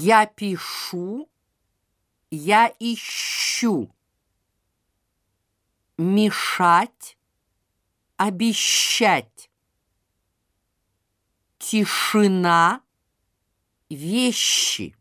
Я пишу, я ищу. Мешать, обещать. Тишина, вещи.